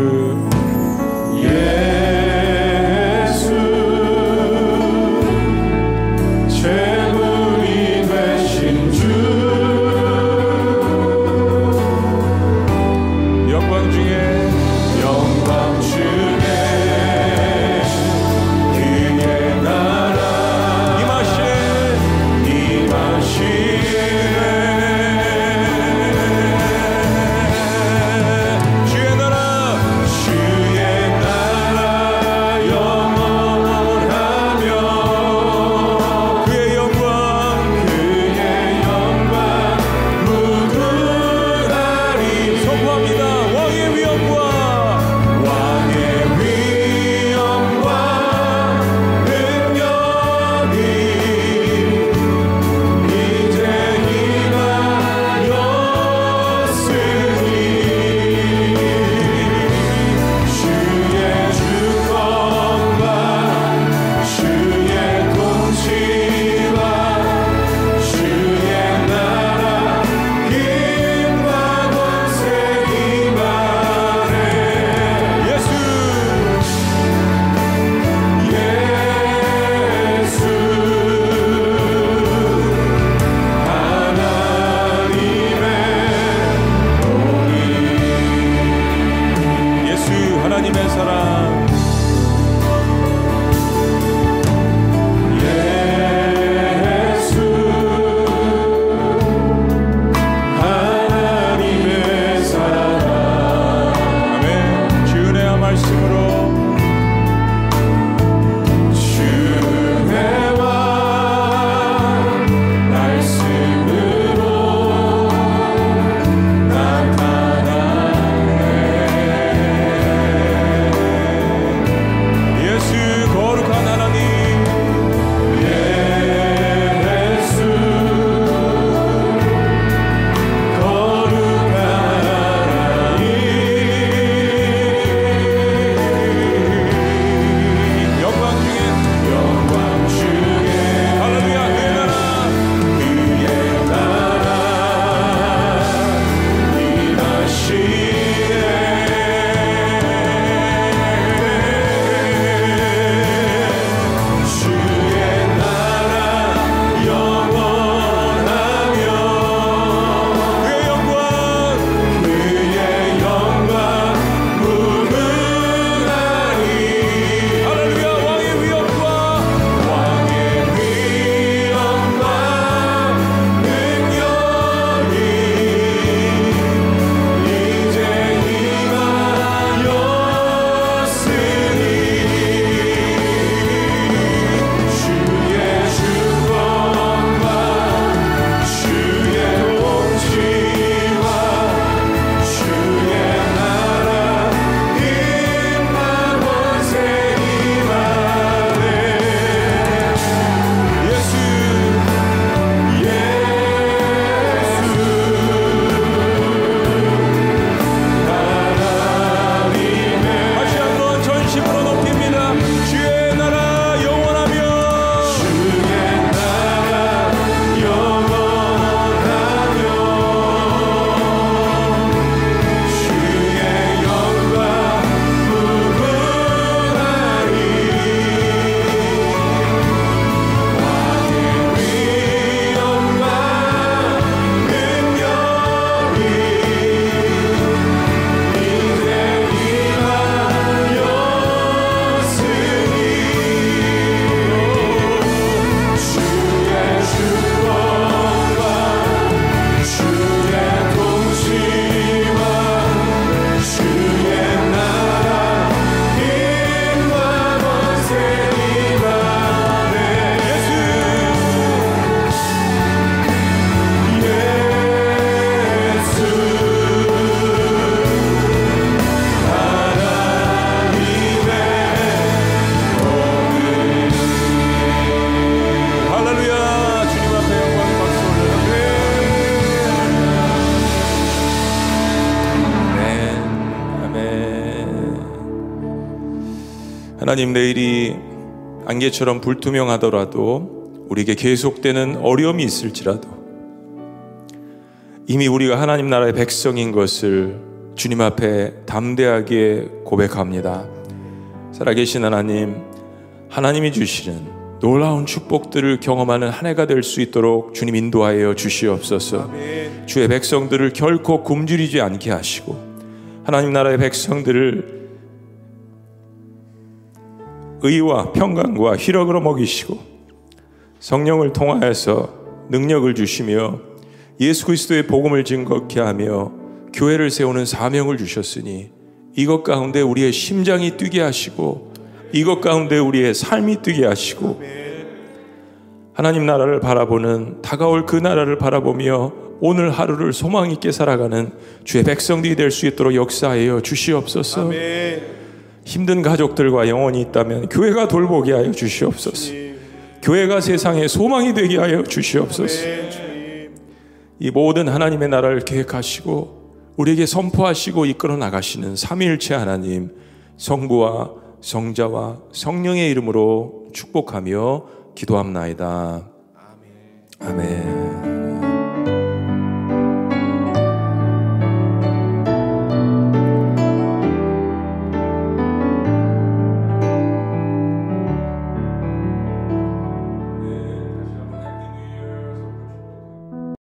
하나님, 내일이 안개처럼 불투명하더라도 우리에게 계속되는 어려움이 있을지라도 이미 우리가 하나님 나라의 백성인 것을 주님 앞에 담대하게 고백합니다. 살아계신 하나님, 하나님이 주시는 놀라운 축복들을 경험하는 한 해가 될 수 있도록 주님 인도하여 주시옵소서. 아멘. 주의 백성들을 결코 굶주리지 않게 하시고 하나님 나라의 백성들을 의와 평강과 희락으로 먹이시고 성령을 통하여서 능력을 주시며 예수 그리스도의 복음을 증거케 하며 교회를 세우는 사명을 주셨으니 이것 가운데 우리의 심장이 뛰게 하시고 이것 가운데 우리의 삶이 뛰게 하시고 하나님 나라를 바라보는 다가올 그 나라를 바라보며 오늘 하루를 소망 있게 살아가는 주의 백성들이 될 수 있도록 역사하여 주시옵소서. 힘든 가족들과 영혼이 있다면 교회가 돌보게 하여 주시옵소서. 교회가 세상의 소망이 되게 하여 주시옵소서. 이 모든 하나님의 나라를 계획하시고 우리에게 선포하시고 이끌어 나가시는 삼위일체 하나님, 성부와 성자와 성령의 이름으로 축복하며 기도합나이다. 아멘. 아멘.